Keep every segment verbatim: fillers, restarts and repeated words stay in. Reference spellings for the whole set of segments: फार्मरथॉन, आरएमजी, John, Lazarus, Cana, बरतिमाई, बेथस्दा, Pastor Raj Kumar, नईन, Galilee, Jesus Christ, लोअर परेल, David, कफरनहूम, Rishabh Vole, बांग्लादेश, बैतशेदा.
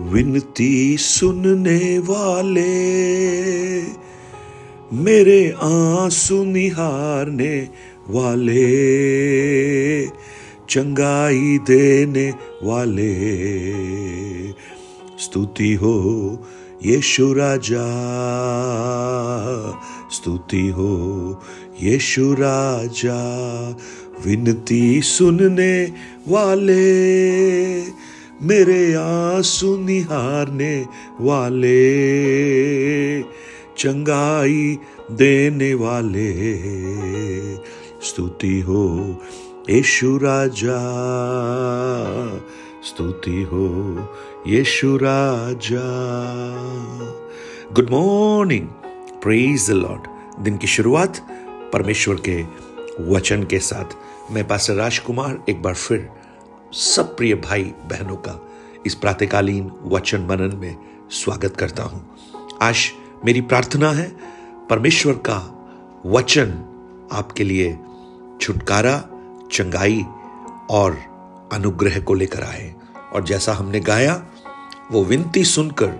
विनती सुनने वाले, मेरे आंसू निहारने वाले, चंगाई देने वाले, स्तुति हो यीशु राजा, स्तुति हो यीशु राजा। विनती सुनने वाले, मेरे आंसू निहारने वाले, चंगाई देने वाले, स्तुति हो यीशु राजा, स्तुति हो यीशु राजा। Good morning, praise the lord. दिन की शुरुआत परमेश्वर के वचन के साथ। मैं पास्टर राज कुमार एक बार फिर सब प्रिय भाई बहनों का इस प्रातःकालीन वचन मनन में स्वागत करता हूं। आज मेरी प्रार्थना है परमेश्वर का वचन आपके लिए छुटकारा, चंगाई और अनुग्रह को लेकर आए। और जैसा हमने गाया, वो विनती सुनकर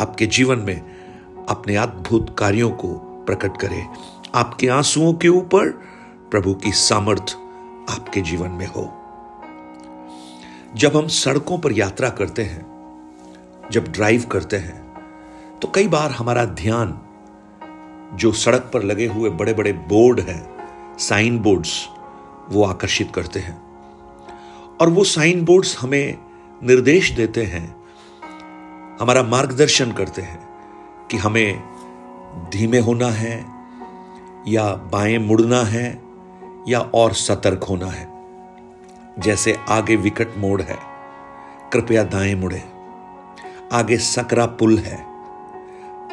आपके जीवन में अपने अद्भुत कार्यों को प्रकट करे। आपके आंसुओं के ऊपर प्रभु की सामर्थ आपके जीवन में हो। जब हम सड़कों पर यात्रा करते हैं, जब ड्राइव करते हैं, तो कई बार हमारा ध्यान जो सड़क पर लगे हुए बड़े बड़े बोर्ड हैं, साइन बोर्ड्स, वो आकर्षित करते हैं। और वो साइन बोर्ड्स हमें निर्देश देते हैं, हमारा मार्गदर्शन करते हैं कि हमें धीमे होना है या बाएं मुड़ना है या और सतर्क होना है। जैसे आगे विकट मोड़ है, कृपया दाएं मुड़े। आगे सकरा पुल है,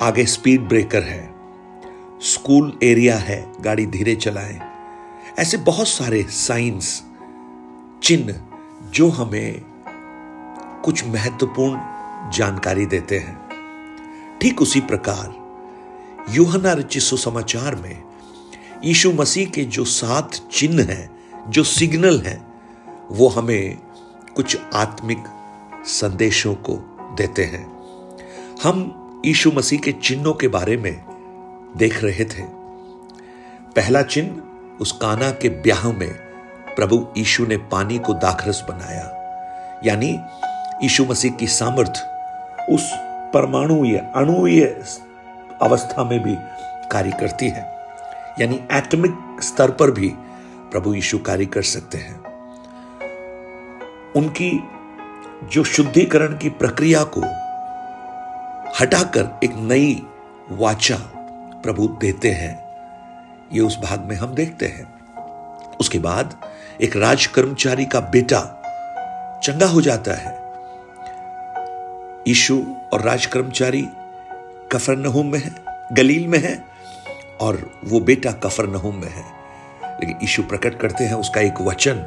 आगे स्पीड ब्रेकर है, स्कूल एरिया है, गाड़ी धीरे चलाएं। ऐसे बहुत सारे साइंस, चिन्ह जो हमें कुछ महत्वपूर्ण जानकारी देते हैं। ठीक उसी प्रकार यूहन्ना रचित सुसमाचार में यीशु मसीह के जो सात चिन्ह हैं, जो सिग्नल हैं, वो हमें कुछ आत्मिक संदेशों को देते हैं। हम यीशु मसीह के चिन्हों के बारे में देख रहे थे। पहला चिन्ह, उस काना के ब्याह में प्रभु यीशु ने पानी को दाखरस बनाया, यानी यीशु मसीह की सामर्थ उस परमाणुय अणुय अवस्था में भी कार्य करती है, यानी एटमिक स्तर पर भी प्रभु यीशु कार्य कर सकते हैं। उनकी जो शुद्धिकरण की प्रक्रिया को हटाकर एक नई वाचा प्रभु देते हैं, ये उस भाग में हम देखते हैं। उसके बाद एक राज कर्मचारी का बेटा चंगा हो जाता है। यीशु और राज कर्मचारी कफरनहूम में है, गलील में है, और वो बेटा कफरनहूम में है। लेकिन यीशु प्रकट करते हैं, उसका एक वचन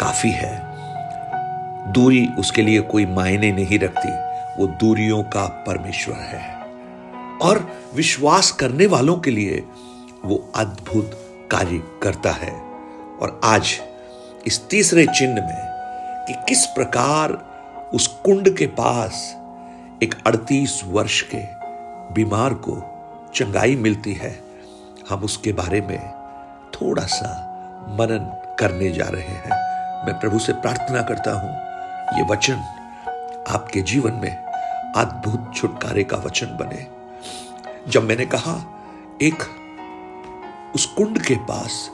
काफी है। दूरी उसके लिए कोई मायने नहीं रखती, वो दूरियों का परमेश्वर है। और विश्वास करने वालों के लिए वो अद्भुत कार्य करता है। और आज इस तीसरे चिन्ह में कि किस प्रकार उस कुंड के पास एक अड़तीस वर्ष के बीमार को चंगाई मिलती है, हम उसके बारे में थोड़ा सा मनन करने जा रहे हैं। मैं प्रभु से प्रार्थना करता हूं ये वचन आपके जीवन में अद्भुत छुटकारे का वचन बने। जब मैंने कहा एक उस कुंड के पास,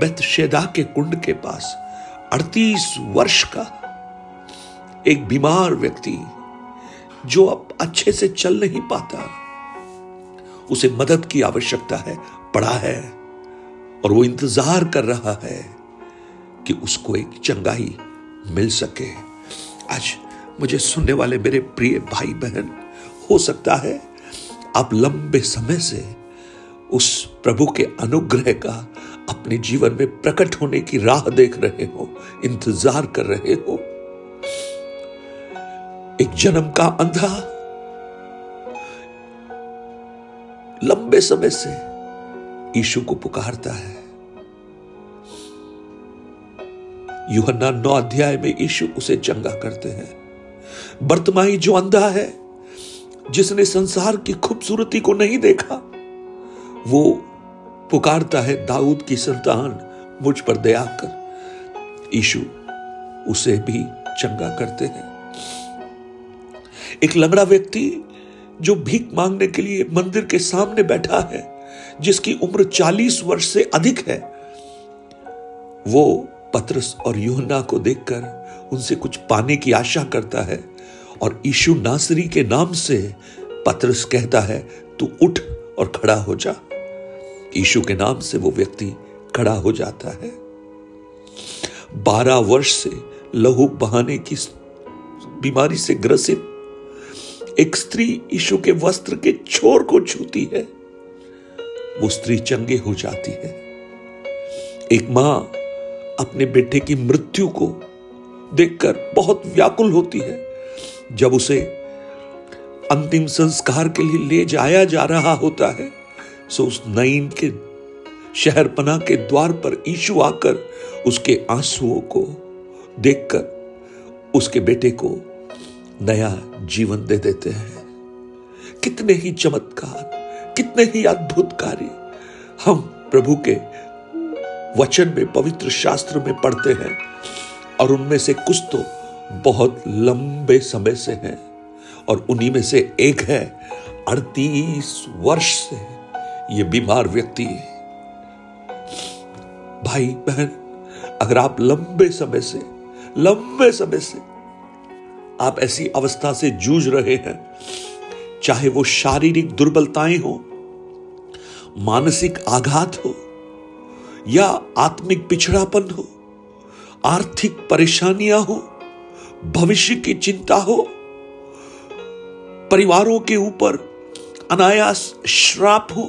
बेथस्दा के कुंड के पास अड़तीस वर्ष का एक बीमार व्यक्ति जो अब अच्छे से चल नहीं पाता, उसे मदद की आवश्यकता है, पड़ा है, और वो इंतजार कर रहा है कि उसको एक चंगाई मिल सके। आज मुझे सुनने वाले मेरे प्रिय भाई बहन, हो सकता है आप लंबे समय से उस प्रभु के अनुग्रह का अपने जीवन में प्रकट होने की राह देख रहे हो, इंतजार कर रहे हो। एक जन्म का अंधा लंबे समय से यीशु को पुकारता है। यूहन्ना नौ अध्याय में यीशु उसे चंगा करते हैं। बरतिमाई जो अंधा है, जिसने संसार की खूबसूरती को नहीं देखा, वो पुकारता है, दाऊद की संतान मुझ पर दया कर। यीशु उसे भी चंगा करते हैं। एक लंगड़ा व्यक्ति जो भीख मांगने के लिए मंदिर के सामने बैठा है, जिसकी उम्र चालीस वर्ष से अधिक है, वो पतरस और यूहन्ना को देखकर उनसे कुछ पाने की आशा करता है, और यीशु नासरी के नाम से पतरस कहता है, तू उठ और खड़ा हो जा। यीशु के नाम से वो व्यक्ति खड़ा हो जाता है। बारह वर्ष से लहू बहाने की बीमारी से ग्रसित एक स्त्री यीशु के वस्त्र के छोर को छूती है, वो स्त्री चंगे हो जाती है। एक मां अपने बेटे की मृत्यु को देखकर बहुत व्याकुल होती है। जब उसे अंतिम संस्कार के लिए ले जाया जा रहा होता है, सो उस नईन के शहरपनाह के द्वार पर यीशु आकर उसके आंसुओं को देखकर उसके बेटे को नया जीवन दे देते हैं। कितने ही चमत्कार, कितने ही अद्भुत कार्य हम प्रभु के वचन में, पवित्र शास्त्र में पढ़ते हैं, और उनमें से कुछ तो बहुत लंबे समय से हैं, और उन्हीं में से एक है अड़तीस वर्ष से ये बीमार व्यक्ति। भाई बहन, अगर आप लंबे समय से लंबे समय से आप ऐसी अवस्था से जूझ रहे हैं, चाहे वो शारीरिक दुर्बलताएं हो, मानसिक आघात हो, या आत्मिक पिछड़ापन हो, आर्थिक परेशानियां हो, भविष्य की चिंता हो, परिवारों के ऊपर अनायास श्राप हो,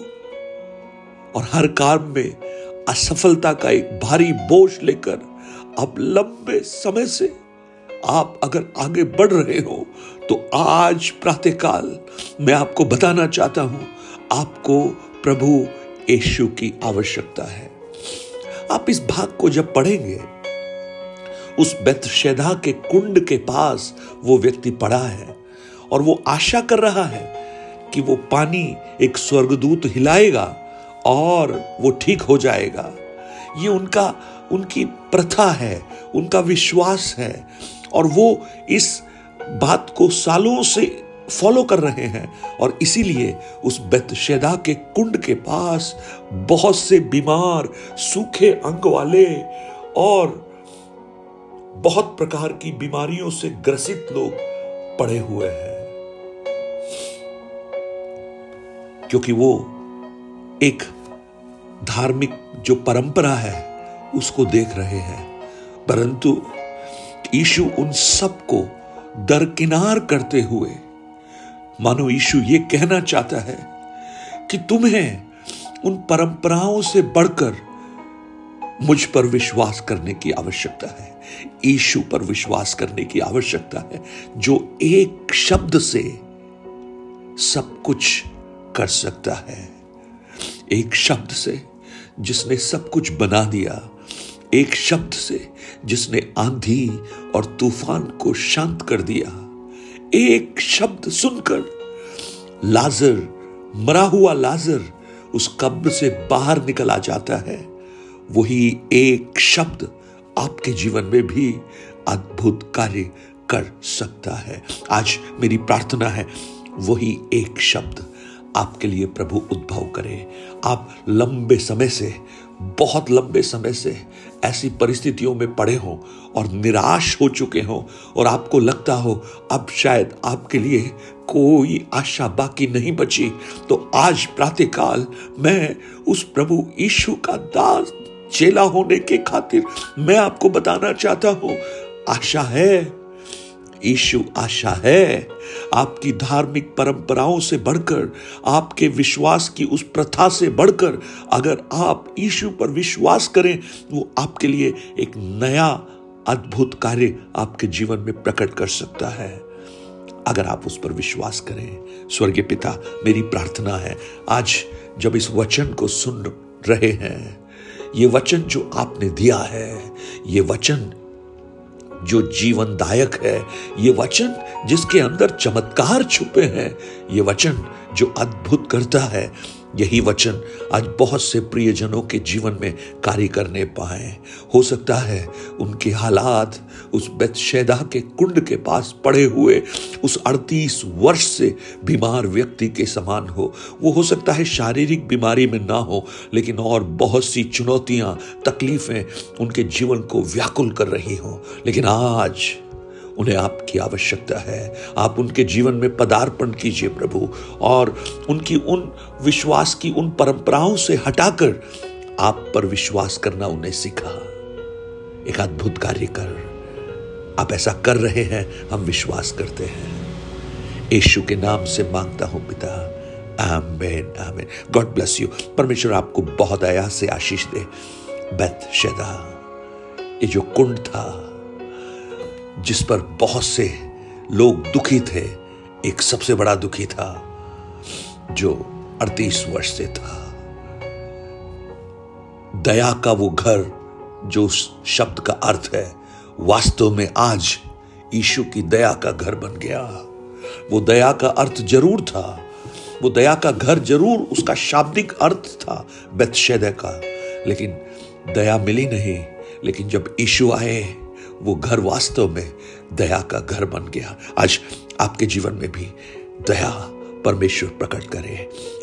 और हर काम में असफलता का एक भारी बोझ लेकर आप लंबे समय से आप अगर आगे बढ़ रहे हो, तो आज प्रातःकाल मैं आपको बताना चाहता हूं, आपको प्रभु यीशु की आवश्यकता है। आप इस भाग को जब पढ़ेंगे, उस बैतशेदा के कुंड के पास वो व्यक्ति पड़ा है, और वो आशा कर रहा है कि वो पानी एक स्वर्गदूत हिलाएगा और वो ठीक हो जाएगा। ये उनका उनकी प्रथा है, उनका विश्वास है, और वो इस बात को सालों से फॉलो कर रहे हैं, और इसीलिए उस बैतशेदा के कुंड के पास बहुत से बीमार, सूखे अंग वाले और बहुत प्रकार की बीमारियों से ग्रसित लोग पड़े हुए हैं, क्योंकि वो एक धार्मिक जो परंपरा है उसको देख रहे हैं। परंतु यीशु उन सबको दरकिनार करते हुए, मानो यीशु ये कहना चाहता है कि तुम्हें उन परंपराओं से बढ़कर मुझ पर विश्वास करने की आवश्यकता है, यीशु पर विश्वास करने की आवश्यकता है, जो एक शब्द से सब कुछ कर सकता है। एक शब्द से जिसने सब कुछ बना दिया, एक शब्द से जिसने आंधी और तूफान को शांत कर दिया, एक शब्द सुनकर लाजर, मरा हुआ लाजर उस कब्र से बाहर निकल आ जाता है। वही एक शब्द आपके जीवन में भी अद्भुत कार्य कर सकता है। आज मेरी प्रार्थना है, वही एक शब्द आपके लिए प्रभु उद्भव करे। आप लंबे समय से, बहुत लंबे समय से ऐसी परिस्थितियों में पड़े हों और निराश हो चुके हों, और आपको लगता हो अब शायद आपके लिए कोई आशा बाकी नहीं बची, तो आज प्रातःकाल मैं उस प्रभु यीशु का दास चेला होने के खातिर मैं आपको बताना चाहता हूं, आशा है, यीशु आशा है। आपकी धार्मिक परंपराओं से बढ़कर, आपके विश्वास की उस प्रथा से बढ़कर, अगर आप यीशु पर विश्वास करें, वो आपके लिए एक नया अद्भुत कार्य आपके जीवन में प्रकट कर सकता है, अगर आप उस पर विश्वास करें। स्वर्गीय पिता, मेरी प्रार्थना है, आज जब इस वचन को सुन रहे हैं, ये वचन जो आपने दिया है, ये वचन जो जीवनदायक है, ये वचन जिसके अंदर चमत्कार छुपे हैं, ये वचन जो अद्भुत करता है, यही वचन आज बहुत से प्रियजनों के जीवन में कार्य करने पाए। हो सकता है उनके हालात उस बैतशेदा के कुंड के पास पड़े हुए उस अड़तीस वर्ष से बीमार व्यक्ति के समान हो। वो हो सकता है शारीरिक बीमारी में ना हो, लेकिन और बहुत सी चुनौतियां, तकलीफें उनके जीवन को व्याकुल कर रही हो, लेकिन आज उन्हें आपकी आवश्यकता है। आप उनके जीवन में पदार्पण कीजिए प्रभु, और उनकी उन विश्वास की उन परंपराओं से हटाकर आप पर विश्वास करना उन्हें सिखा। एक अद्भुत कार्य कर, आप ऐसा कर रहे हैं, हम विश्वास करते हैं। यीशु के नाम से मांगता हूं पिता, आमेन आमेन। God bless you. परमेश्वर आपको बहुत आया से आशीष दे। बैतशेदा, ये जो कुंड था जिस पर बहुत से लोग दुखी थे, एक सबसे बड़ा दुखी था जो अड़तीस वर्ष से था। दया का वो घर, जो शब्द का अर्थ है, वास्तव में आज यीशु की दया का घर बन गया। वो दया का अर्थ जरूर था, वो दया का घर जरूर उसका शाब्दिक अर्थ था बैतशेदा का, लेकिन दया मिली नहीं। लेकिन जब यीशु आए, वो घर वास्तव में दया का घर बन गया। आज आपके जीवन में भी दया परमेश्वर प्रकट करे।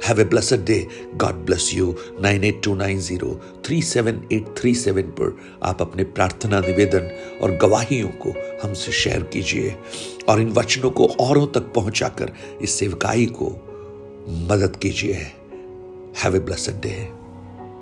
Have a blessed day. God bless you. Nine eight two nine zero three seven eight three seven पर आप अपने प्रार्थना, निवेदन और गवाहियों को हमसे शेयर कीजिए, और इन वचनों को औरों तक पहुंचाकर इस सेवकाई को मदद कीजिए। Have a blessed day.